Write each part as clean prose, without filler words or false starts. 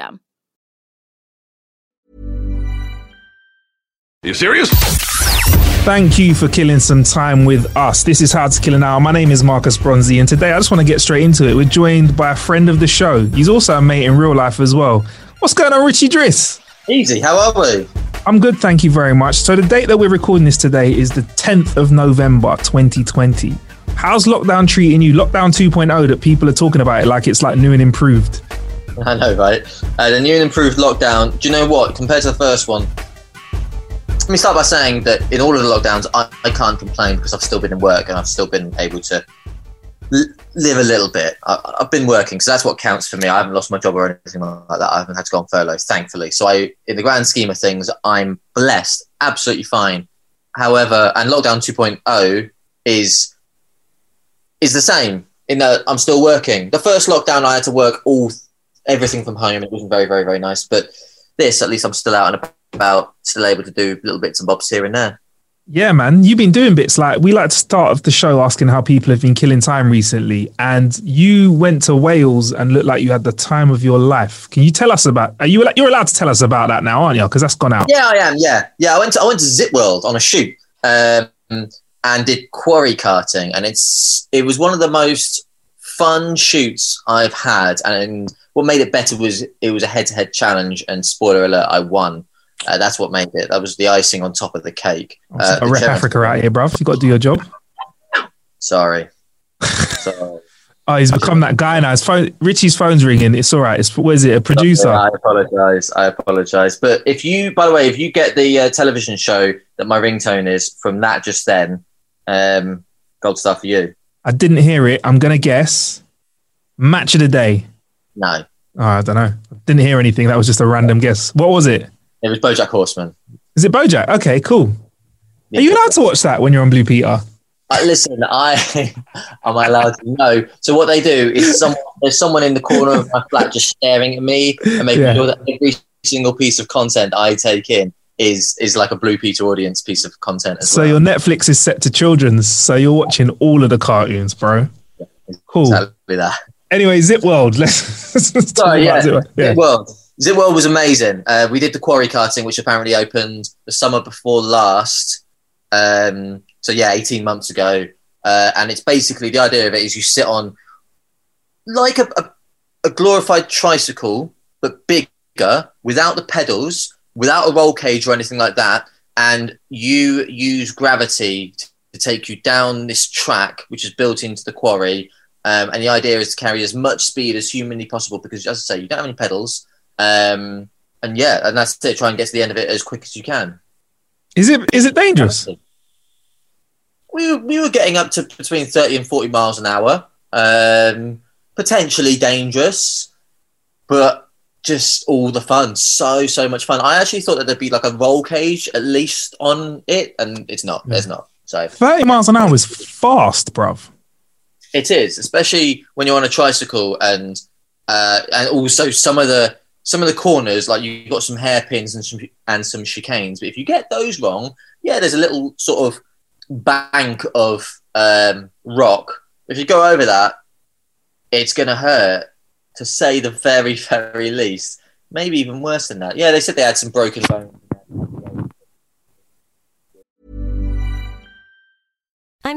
Are you serious? Thank you for killing some time with us. This is How to Kill an Hour. My name is Marcus Bronzy, and today I just want to get straight into it. We're joined by a friend of the show. He's also a mate in real life as well. What's going on, Richie Driss? Easy, how are we? I'm good, thank you very much. So the date that we're recording this today is the 10th of November 2020. How's lockdown treating you? Lockdown 2.0 that people are talking about it like it's like new and improved. I know, right? The new and improved lockdown, do you know what? Compared to the first one, let me start by saying that in all of the lockdowns, I can't complain because I've still been in work and I've still been able to live a little bit. I've been working, so that's what counts for me. I haven't lost my job or anything like that. I haven't had to go on furlough, thankfully. So in the grand scheme of things, I'm blessed, absolutely fine. However, and lockdown 2.0 is the same in that I'm still working. The first lockdown, I had to work everything from home. It wasn't very, very, very nice. But this, at least I'm still out and about, still able to do little bits and bobs here and there. Yeah, man. You've been doing bits. Like, we like to start off the show asking how people have been killing time recently. And you went to Wales and looked like you had the time of your life. Can you tell us about... You're allowed to tell us about that now, aren't you? Because that's gone out. Yeah, I am. Yeah. Yeah, I went to Zip World on a shoot and did quarry karting. And it was one of the most fun shoots I've had. And what made it better was it was a head-to-head challenge, and spoiler alert, I won. That's what made it. That was the icing on top of the cake. Rep Africa out here, bruv. You got to do your job. Sorry. Oh, he's become that guy now. Richie's phone's ringing. It's all right. A producer? Sorry, I apologise. But if you get the television show that my ringtone is from that just then, gold star for you. I didn't hear it. I'm going to guess. Match of the day. No. Oh, I don't know. Didn't hear anything. That was just a random guess. What was it? It was Bojack Horseman. Is it Bojack? Okay, cool. Yeah. Are you allowed to watch that when you're on Blue Peter? Listen, am I allowed to? No. So what they do is there's someone in the corner of my flat just staring at me and making sure that every single piece of content I take in is like a Blue Peter audience piece of content as well. So your Netflix is set to children's, so you're watching all of the cartoons, bro. Yeah, cool. Exactly that. Anyway, Zip World. Let's talk about Zip World. Yeah. Zip World was amazing. We did the quarry karting, which apparently opened the summer before last. 18 months ago. And it's basically, the idea of it is you sit on like a glorified tricycle, but bigger, without the pedals, without a roll cage or anything like that. And you use gravity to take you down this track, which is built into the quarry. And the idea is to carry as much speed as humanly possible because, as I say, you don't have any pedals. And that's it. Try and get to the end of it as quick as you can. Is it dangerous? We were getting up to between 30 and 40 miles an hour. Potentially dangerous, but just all the fun. So much fun. I actually thought that there'd be like a roll cage at least on it, and it's not. Yeah. There's not. So 30 miles an hour is fast, bruv. It is, especially when you're on a tricycle, and also some of the corners, like you've got some hairpins and some chicanes. But if you get those wrong, there's a little sort of bank of rock. If you go over that, it's going to hurt. to say the very, very least. Maybe even worse than that. Yeah, they said they had some broken bones. I'm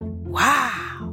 Wow.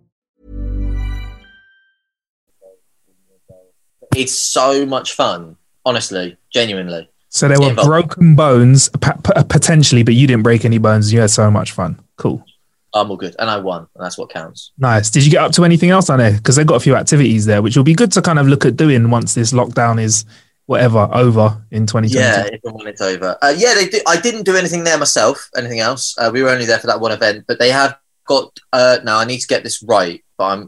It's so much fun, honestly, genuinely. So there were broken bones, potentially, but you didn't break any bones. You had so much fun. Cool. I'm all good. And I won. And that's what counts. Nice. Did you get up to anything else on there? Because they've got a few activities there, which will be good to kind of look at doing once this lockdown is whatever, over in 2020. Yeah, even when it's over. Yeah, they do. I didn't do anything there myself, anything else. We were only there for that one event, but they have got, now I need to get this right, but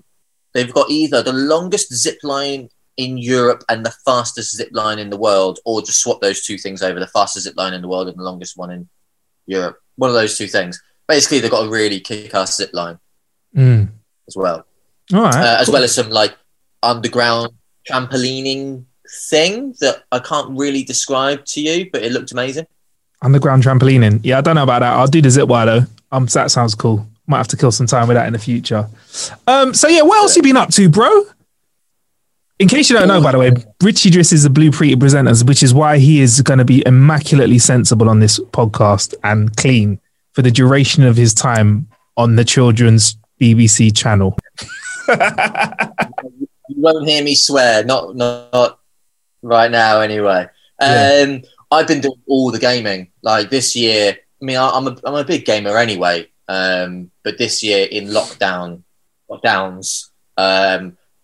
they've got either the longest zip line in Europe and the fastest zip line in the world, or just swap those two things over, the fastest zip line in the world and the longest one in Europe. One of those two things. Basically, they've got a really kick-ass zip line as well. All right, as well as some like underground trampolining thing that I can't really describe to you, but it looked amazing. Underground trampolining. Yeah, I don't know about that. I'll do the zip wire though. That sounds cool. Might have to kill some time with that in the future. So yeah, what else you been up to, bro? In case you don't know, by the way, Richie Driss is the Blue Peter presenters, which is why he is going to be immaculately sensible on this podcast and clean for the duration of his time on the children's BBC channel. You won't hear me swear, not right now anyway. Yeah. I've been doing all the gaming. Like this year, I mean, I'm a big gamer anyway, but this year in lockdowns,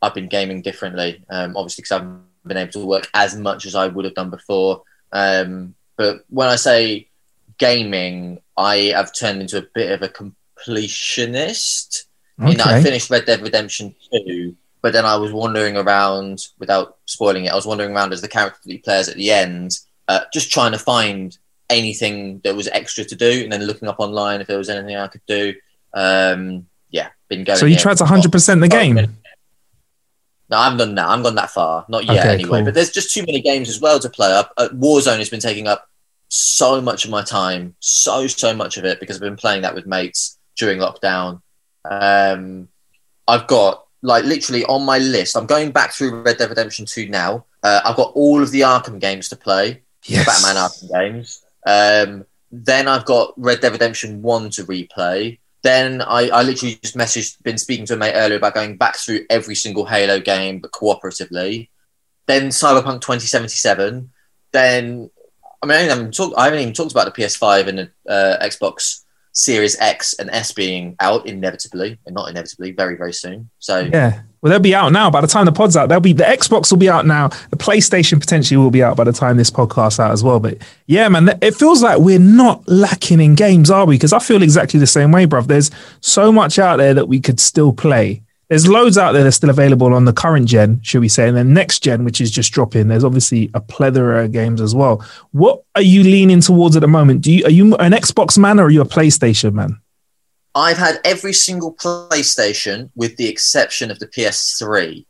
I've been gaming differently, obviously because I haven't been able to work as much as I would have done before. But when I say gaming, I have turned into a bit of a completionist. Okay. In that I finished Red Dead Redemption 2, but then I was wandering around, without spoiling it, I was wandering around as the character that he plays at the end, just trying to find anything that was extra to do and then looking up online if there was anything I could do. Yeah, been going. So you tried to 100% the game? No, I haven't done that. I haven't gone that far. Not yet, okay, anyway. Cool. But there's just too many games as well to play up. Warzone has been taking up so much of my time, so much of it, because I've been playing that with mates during lockdown. I've got, like, literally on my list, I'm going back through Red Dead Redemption 2 now. I've got all of the Arkham games to play. Yes. Batman Arkham games. Then I've got Red Dead Redemption 1 to replay. Then I literally just been speaking to a mate earlier about going back through every single Halo game, but cooperatively. Then Cyberpunk 2077. Then, I mean, I haven't even talked about the PS5 and the Xbox Series X and S being out inevitably, very, very soon. So yeah, well, they'll be out now. By the time the pod's out, the Xbox will be out now. The PlayStation potentially will be out by the time this podcast's out as well. But yeah, man, it feels like we're not lacking in games, are we? Because I feel exactly the same way, bruv. There's so much out there that we could still play. There's loads out there that's still available on the current gen, should we say, and then next gen, which is just dropping. There's obviously a plethora of games as well. What are you leaning towards at the moment? Are you an Xbox man or are you a PlayStation man? I've had every single PlayStation with the exception of the PS3.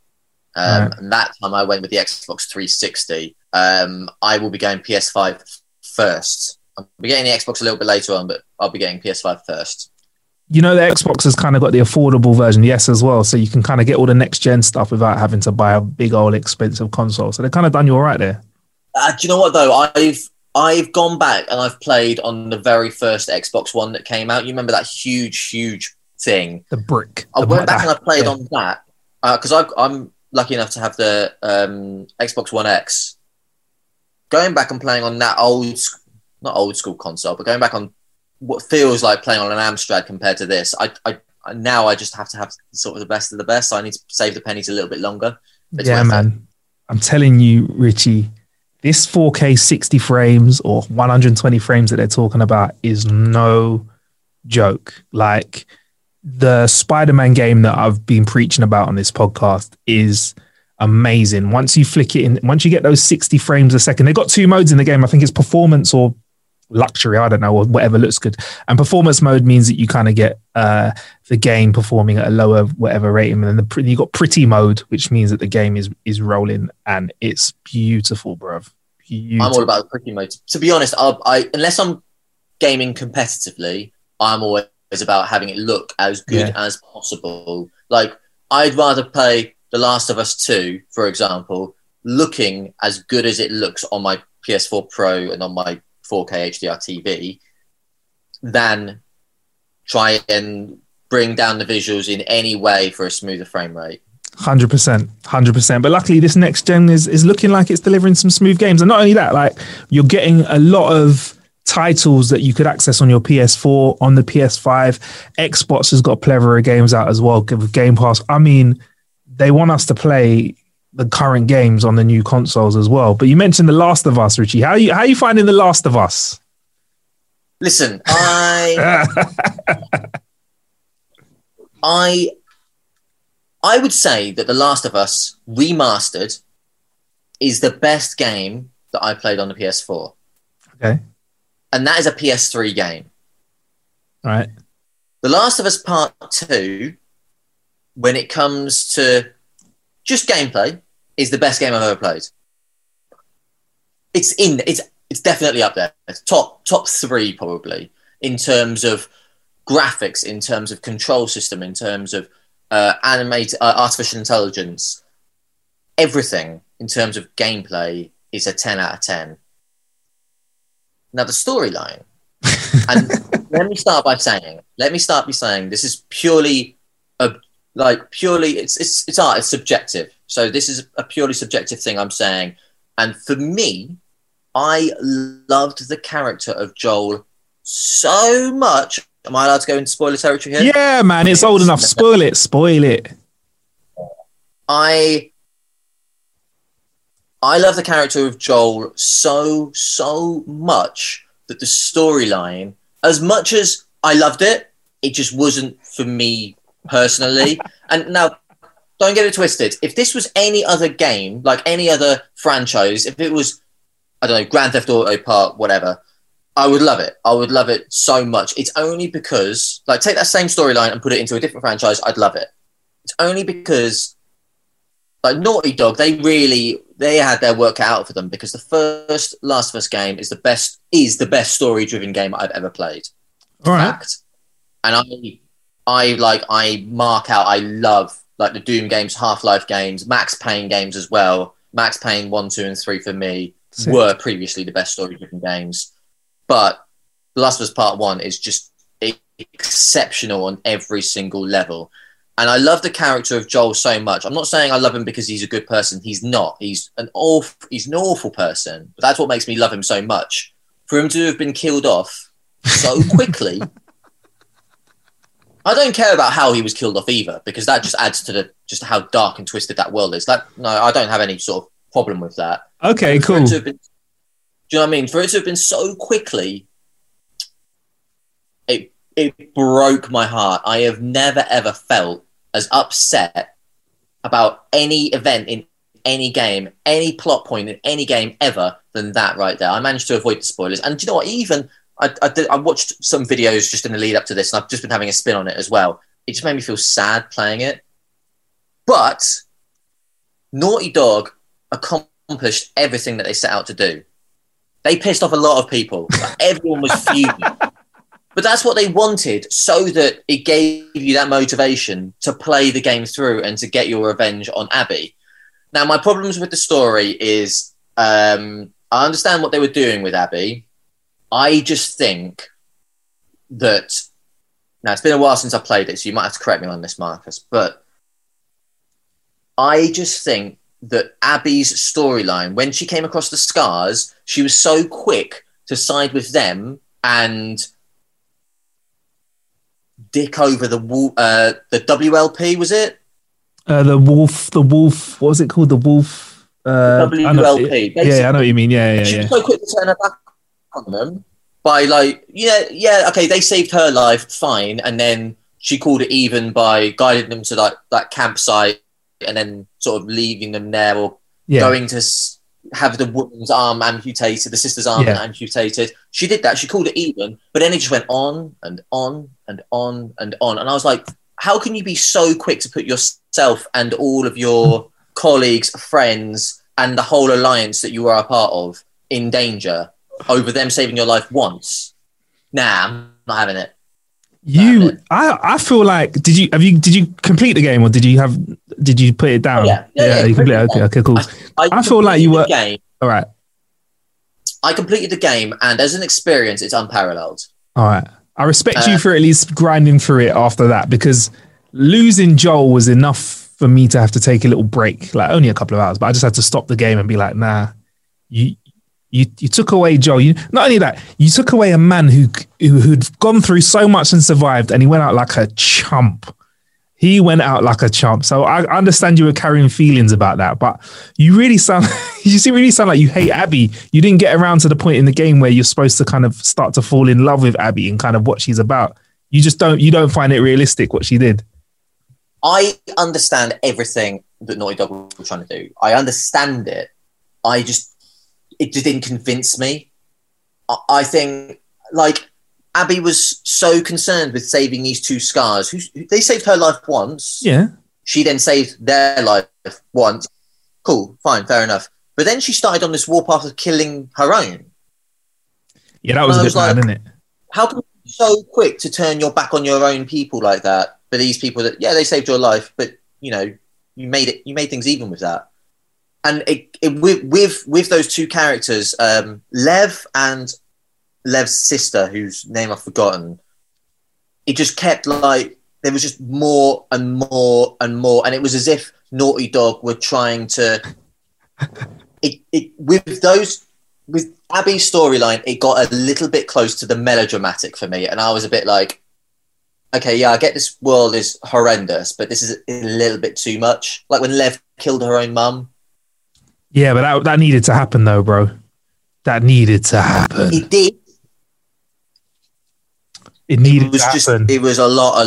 Right. And that time I went with the Xbox 360. I will be going PS5 first. I'll be getting the Xbox a little bit later on, but I'll be getting PS5 first. You know, the Xbox has kind of got the affordable version, yes, as well. So you can kind of get all the next-gen stuff without having to buy a big, old, expensive console. So they've kind of done you all right there. Do you know what, though? I've gone back and I've played on the very first Xbox One that came out. You remember that huge, huge thing? The brick. I went back and I played on that because I'm lucky enough to have the Xbox One X. Going back and playing on that not old school console, but going back on what feels like playing on an Amstrad compared to this, I just have to have sort of the best of the best. So I need to save the pennies a little bit longer. Yeah, man. I'm telling you, Richie, this 4K 60 frames or 120 frames that they're talking about is no joke. Like the Spider-Man game that I've been preaching about on this podcast is amazing. Once you flick it in, once you get those 60 frames a second, they've got two modes in the game. I think it's performance or luxury, I don't know, or whatever looks good. And performance mode means that you kind of get the game performing at a lower whatever rating, and then you got pretty mode, which means that the game is rolling, and it's beautiful, bruv. Beautiful. I'm all about the pretty mode. To be honest, unless I'm gaming competitively, I'm always about having it look as good as possible. Like I'd rather play The Last of Us 2, for example, looking as good as it looks on my PS4 Pro and on my 4K HDR TV, then try and bring down the visuals in any way for a smoother frame rate. 100%. But luckily this next gen is looking like it's delivering some smooth games. And not only that, like you're getting a lot of titles that you could access on your PS4, on the PS5. Xbox has got plethora of games out as well with Game Pass. I mean, they want us to play the current games on the new consoles as well. But you mentioned The Last of Us, Richie. How are you finding The Last of Us? Listen, I would say that The Last of Us Remastered is the best game that I played on the PS4. Okay. And that is a PS3 game. All right. The Last of Us Part Two, when it comes to just gameplay, is the best game I've ever played. It's definitely up there. It's top three probably in terms of graphics, in terms of control system, in terms of artificial intelligence. Everything in terms of gameplay is a 10 out of 10. Now the storyline, and let me start by saying this is purely it's art, it's subjective. So this is a purely subjective thing I'm saying. And for me, I loved the character of Joel so much. Am I allowed to go into spoiler territory here? Yeah, man, it's old enough. Spoil it. I love the character of Joel so much that the storyline, as much as I loved it, it just wasn't for me personally. And now, don't get it twisted. If this was any other game, like any other franchise, if it was, I don't know, Grand Theft Auto Part, whatever, I would love it. I would love it so much. It's only because, like, take that same storyline and put it into a different franchise, I'd love it. It's only because, like, Naughty Dog, they had their work out for them, because the first Last of Us game is the best story-driven game I've ever played. All right. Fact. And I mark out, I love like the Doom games, Half-Life games, Max Payne games as well. Max Payne 1, 2 and 3 for me were previously the best story-driven games. But The Last of Us Part 1 is just exceptional on every single level. And I love the character of Joel so much. I'm not saying I love him because he's a good person. He's not. He's an awful person. But that's what makes me love him so much. For him to have been killed off so quickly... I don't care about how he was killed off either, because that just adds to just how dark and twisted that world is. No, I don't have any sort of problem with that. Okay, cool. Do you know what I mean? For it to have been so quickly, it broke my heart. I have never, ever felt as upset about any event in any game, any plot point in any game ever than that right there. I managed to avoid the spoilers. And do you know what? Even... I watched some videos just in the lead up to this, and I've just been having a spin on it as well. It just made me feel sad playing it. But Naughty Dog accomplished accomplished everything that they set out to do. They pissed off a lot of people. Like, everyone was fuming. But that's what they wanted, so that it gave you that motivation to play the game through and to get your revenge on Abby. Now, my problems with the story is I understand what they were doing with Abby. I just think that... Now, it's been a while since I played it, so you might have to correct me on this, Marcus, but I just think that Abby's storyline, when she came across the Scars, she was so quick to side with them and dick over the WLP, was it? The wolf, what was it called? The wolf... WLP. I know what you mean. Yeah. She was so quick to turn her back on them. By like, okay, they saved her life, fine, and then she called it even by guiding them to like that campsite and then sort of leaving them there, or going to have the woman's arm amputated, the sister's arm amputated. She did that, she called it even, but then it just went on and on and on and on. And I was like, how can you be so quick to put yourself and all of your colleagues, friends, and the whole alliance that you are a part of in danger over them saving your life once? Nah, I'm not having it. I feel like did you complete the game, or did you put it down? Yeah, you completed it. Okay, cool. I feel like you were all right. I completed the game, and as an experience, it's unparalleled. All right, I respect you for at least grinding through it after that, because losing Joel was enough for me to have to take a little break, like only a couple of hours, but I just had to stop the game and be like, nah, You took away Joel. Not only that, you took away a man who'd gone through so much and survived, and he went out like a chump. So I understand you were carrying feelings about that, but you really sound like you hate Abby. You didn't get around to the point in the game where you're supposed to kind of start to fall in love with Abby and kind of what she's about. You just don't find it realistic what she did. I understand everything that Naughty Dog were trying to do. I understand it. It didn't convince me. I think, like, Abby was so concerned with saving these two Scars. They saved her life once. Yeah. She then saved their life once. Cool, fine, fair enough. But then she started on this warpath of killing her own. Yeah, that was a bit bad, isn't it? How come you're so quick to turn your back on your own people like that? For these people that, yeah, they saved your life, but, you made things even with that. And with those two characters, Lev and Lev's sister, whose name I've forgotten, it just kept like, there was just more and more and more. And it was as if Naughty Dog were trying to, with Abby's storyline, it got a little bit close to the melodramatic for me. And I was a bit like, okay, yeah, I get this world is horrendous, but this is a little bit too much. Like when Lev killed her own mum. Yeah, but that needed to happen though, bro. That needed to happen. It did. It needed to happen. It was a lot.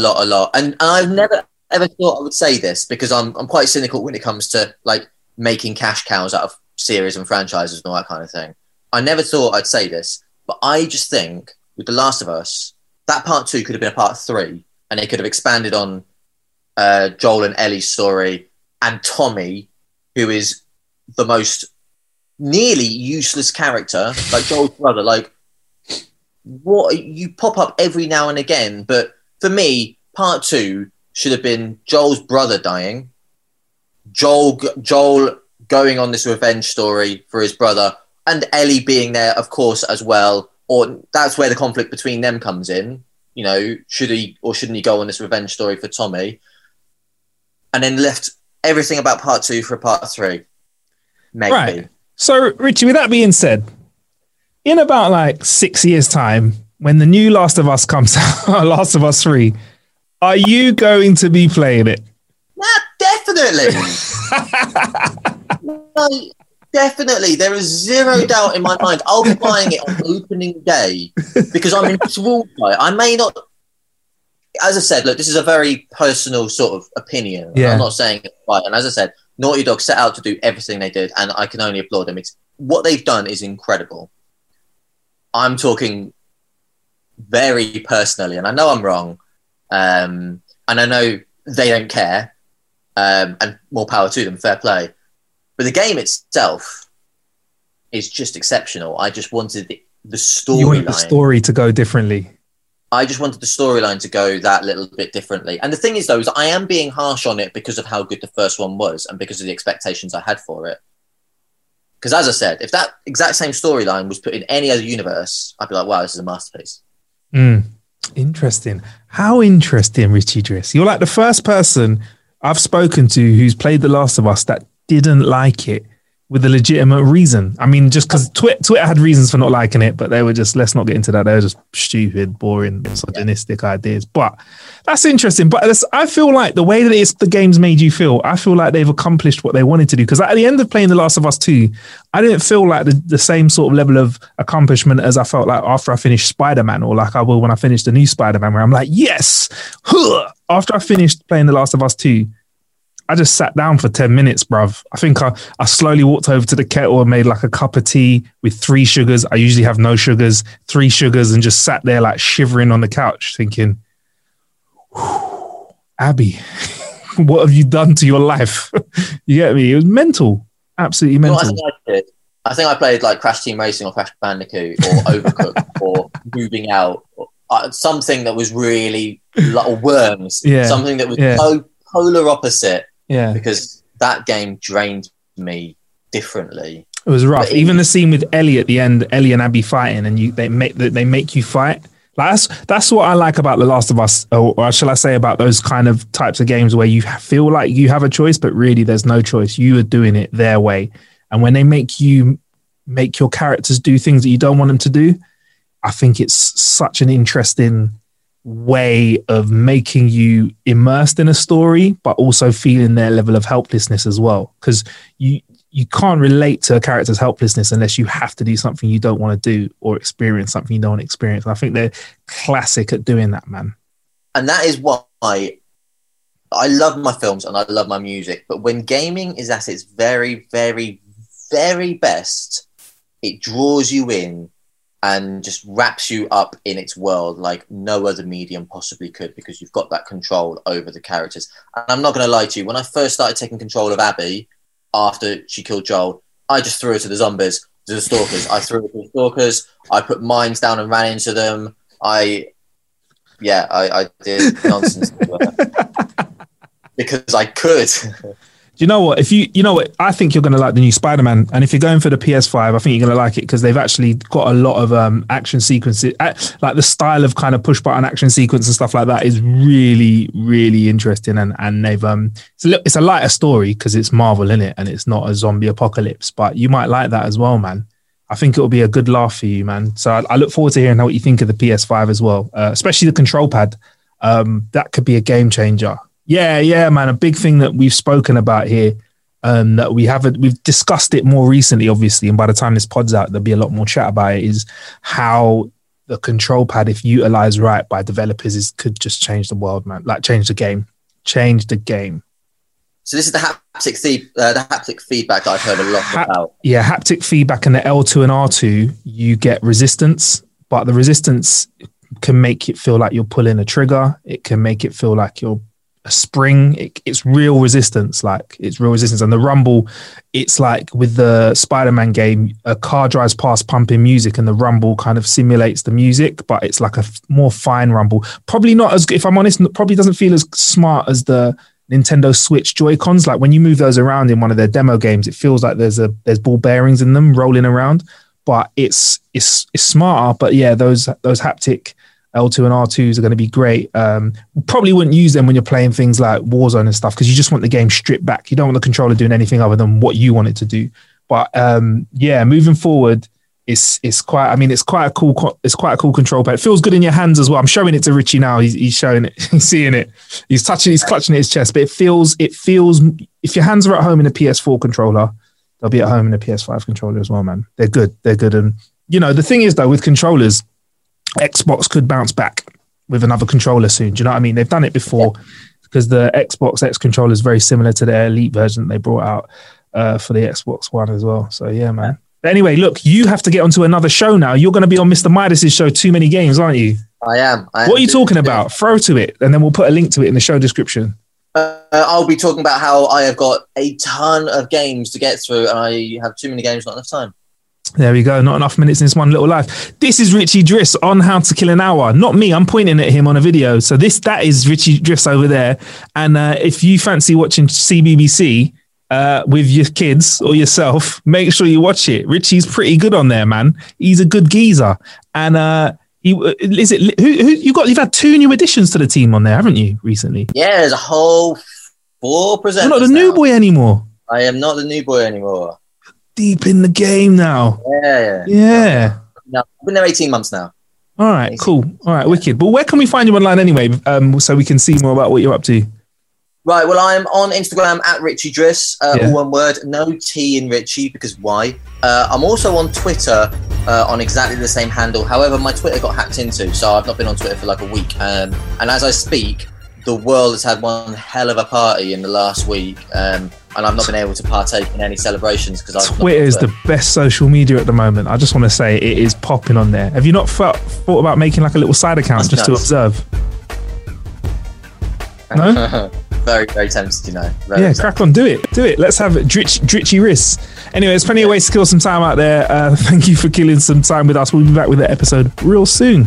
And I've never, ever thought I would say this, because I'm quite cynical when it comes to like making cash cows out of series and franchises and all that kind of thing. I never thought I'd say this, but I just think with The Last of Us, that part two could have been a part three, and they could have expanded on Joel and Ellie's story and Tommy, who is the most nearly useless character, like Joel's brother. Like, what, you pop up every now and again, but for me, part two should have been Joel's brother dying, Joel going on this revenge story for his brother, and Ellie being there, of course, as well. Or that's where the conflict between them comes in. You know, should he or shouldn't he go on this revenge story for Tommy? And then left everything about part two for part three. Maybe. Right. So, Richie, with that being said, in about like 6 years' time, when the new Last of Us comes out, Last of Us 3, are you going to be playing it? Nah, definitely. Definitely. There is zero doubt in my mind. I'll be buying it on opening day because I'm enthralled by it. I may not, as I said, look, this is a very personal sort of opinion. Yeah. I'm not saying it's right. And as I said, Naughty Dog set out to do everything they did, and I can only applaud them. It's what they've done is incredible. I'm talking very personally, and I know I'm wrong, and I know they don't care, and more power to them, fair play. But the game itself, is just exceptional. I just wanted the storyline. You wanted the story to go differently. I just wanted the storyline to go that little bit differently. And the thing is, though, is I am being harsh on it because of how good the first one was and because of the expectations I had for it. Because as I said, if that exact same storyline was put in any other universe, I'd be like, wow, this is a masterpiece. Mm. Interesting. How interesting, Richie Driss. You're like the first person I've spoken to who's played The Last of Us that didn't like it with a legitimate reason. I mean, just because Twitter had reasons for not liking it, but they were just, let's not get into that. They were just stupid, boring, misogynistic ideas. But that's interesting. But I feel like the way that the game's made you feel, I feel like they've accomplished what they wanted to do. Because at the end of playing The Last of Us 2, I didn't feel like the same sort of level of accomplishment as I felt like after I finished Spider-Man, or like I will when I finish the new Spider-Man, where I'm like, yes! After I finished playing The Last of Us 2, I just sat down for 10 minutes, bruv. I think I slowly walked over to the kettle and made like a cup of tea with 3 sugars. I usually have no sugars, 3 sugars, and just sat there like shivering on the couch thinking, Abby, what have you done to your life? You get me? It was mental. Absolutely mental. You know what I think I did? I think I played like Crash Team Racing or Crash Bandicoot or Overcooked or Moving Out. Something that was really like Worms. Yeah. Something that was so polar opposite. Yeah, because that game drained me differently. It was rough. But even the scene with Ellie at the end, Ellie and Abby fighting, and they make you fight. Like that's what I like about The Last of Us, or shall I say about those kind of types of games where you feel like you have a choice, but really there's no choice. You are doing it their way, and when they make you make your characters do things that you don't want them to do, I think it's such an interesting way of making you immersed in a story, but also feeling their level of helplessness as well. Because you can't relate to a character's helplessness unless you have to do something you don't want to do or experience something you don't want to experience. And I think they're classic at doing that, man. And that is why I love my films and I love my music. But when gaming is at its very, very, very best, it draws you in and just wraps you up in its world like no other medium possibly could, because you've got that control over the characters. And I'm not going to lie to you, when I first started taking control of Abby after she killed Joel, I just threw her to the zombies, to the stalkers. I put mines down and ran into them. I did nonsense because I could. Do you know what? I think you're going to like the new Spider-Man, and if you're going for the PS5, I think you're going to like it because they've actually got a lot of action sequences. Like the style of kind of push button action sequence and stuff like that is really, really interesting. And they've it's a lighter story because it's Marvel in it, and it's not a zombie apocalypse. But you might like that as well, man. I think it'll be a good laugh for you, man. So I look forward to hearing what you think of the PS5 as well, especially the control pad. That could be a game changer. Yeah, man. A big thing that we've spoken about here, that we've discussed it more recently, obviously. And by the time this pod's out, there'll be a lot more chat about it. Is how the control pad, if utilized right by developers, could just change the world, man. Like change the game. So this is the haptic feedback that I've heard a lot about. Yeah, haptic feedback in the L2 and R2, you get resistance, but the resistance can make it feel like you're pulling a trigger. It can make it feel like you're a spring. It's real resistance. And the rumble, it's like with the Spider-Man game, a car drives past pumping music and the rumble kind of simulates the music, but it's like a more fine rumble. Probably not as, if I'm honest, probably doesn't feel as smart as the Nintendo Switch Joy-Cons. Like when you move those around in one of their demo games, it feels like there's ball bearings in them rolling around, but it's smarter. But yeah, those haptic L2 and R2s are going to be great. Probably wouldn't use them when you're playing things like Warzone and stuff because you just want the game stripped back. You don't want the controller doing anything other than what you want it to do. But moving forward, it's quite a cool control pad. It feels good in your hands as well. I'm showing it to Richie now. He's showing it. He's seeing it. He's touching. He's clutching at his chest. But it feels. If your hands are at home in a PS4 controller, they'll be at home in a PS5 controller as well, man. They're good. And you know the thing is though with controllers, Xbox could bounce back with another controller soon. Do you know what I mean? They've done it before because the Xbox X controller is very similar to their Elite version they brought out for the Xbox One as well. So yeah, man. But anyway, look, you have to get onto another show now. You're going to be on Mr. Midas's show, Too Many Games, aren't you? I am. What are you talking about? Throw to it, and then we'll put a link to it in the show description. I'll be talking about how I have got a ton of games to get through, and I have too many games, not enough time. There we go. Not enough minutes in this one little life. This is Richie Driss on How to Kill an Hour. Not me. I'm pointing at him on a video. So that is Richie Driss over there. And if you fancy watching CBBC with your kids or yourself, make sure you watch it. Richie's pretty good on there, man. He's a good geezer. And you've had two new additions to the team on there, haven't you, recently? Yeah, there's a whole 4 presenters. You're not the new boy anymore. I am not the new boy anymore. Deep in the game now. Yeah. No, I've been there 18 months now. All right, 18. Cool. All right, wicked. But where can we find you online anyway, so we can see more about what you're up to? Right, well, I'm on Instagram at Richie Driss, all one word, no T in Richie, because why? I'm also on Twitter on exactly the same handle. However, my Twitter got hacked into, so I've not been on Twitter for like a week. And as I speak, the world has had one hell of a party in the last week. And I've not been able to partake in any celebrations because Twitter is the best social media at the moment. I just want to say it is popping on there. Have you not thought about making like a little side account to observe? No? Very, very tempted, you know. Very tempted. Crack on, do it. Let's have Richie Driss. Anyway, there's plenty of ways to kill some time out there. Thank you for killing some time with us. We'll be back with the episode real soon.